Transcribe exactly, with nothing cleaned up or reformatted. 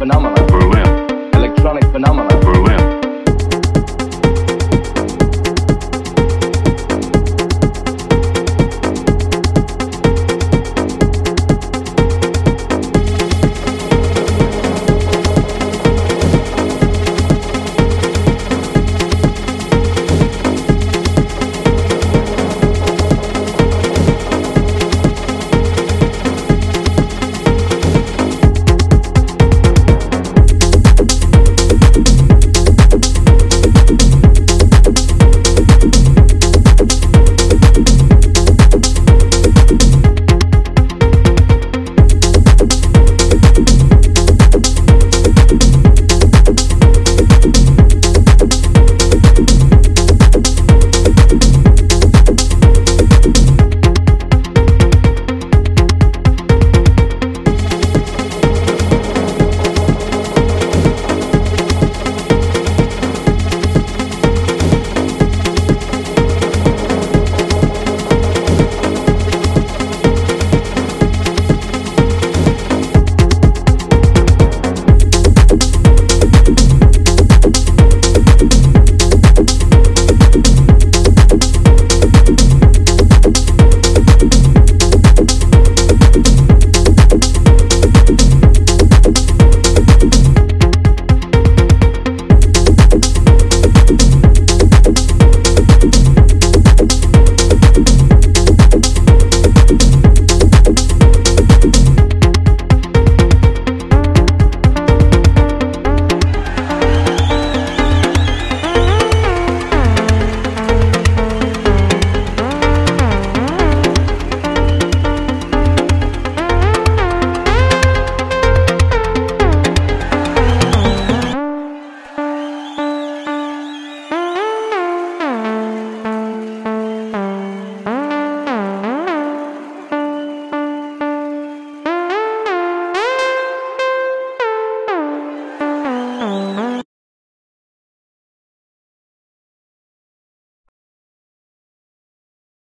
Phenomena.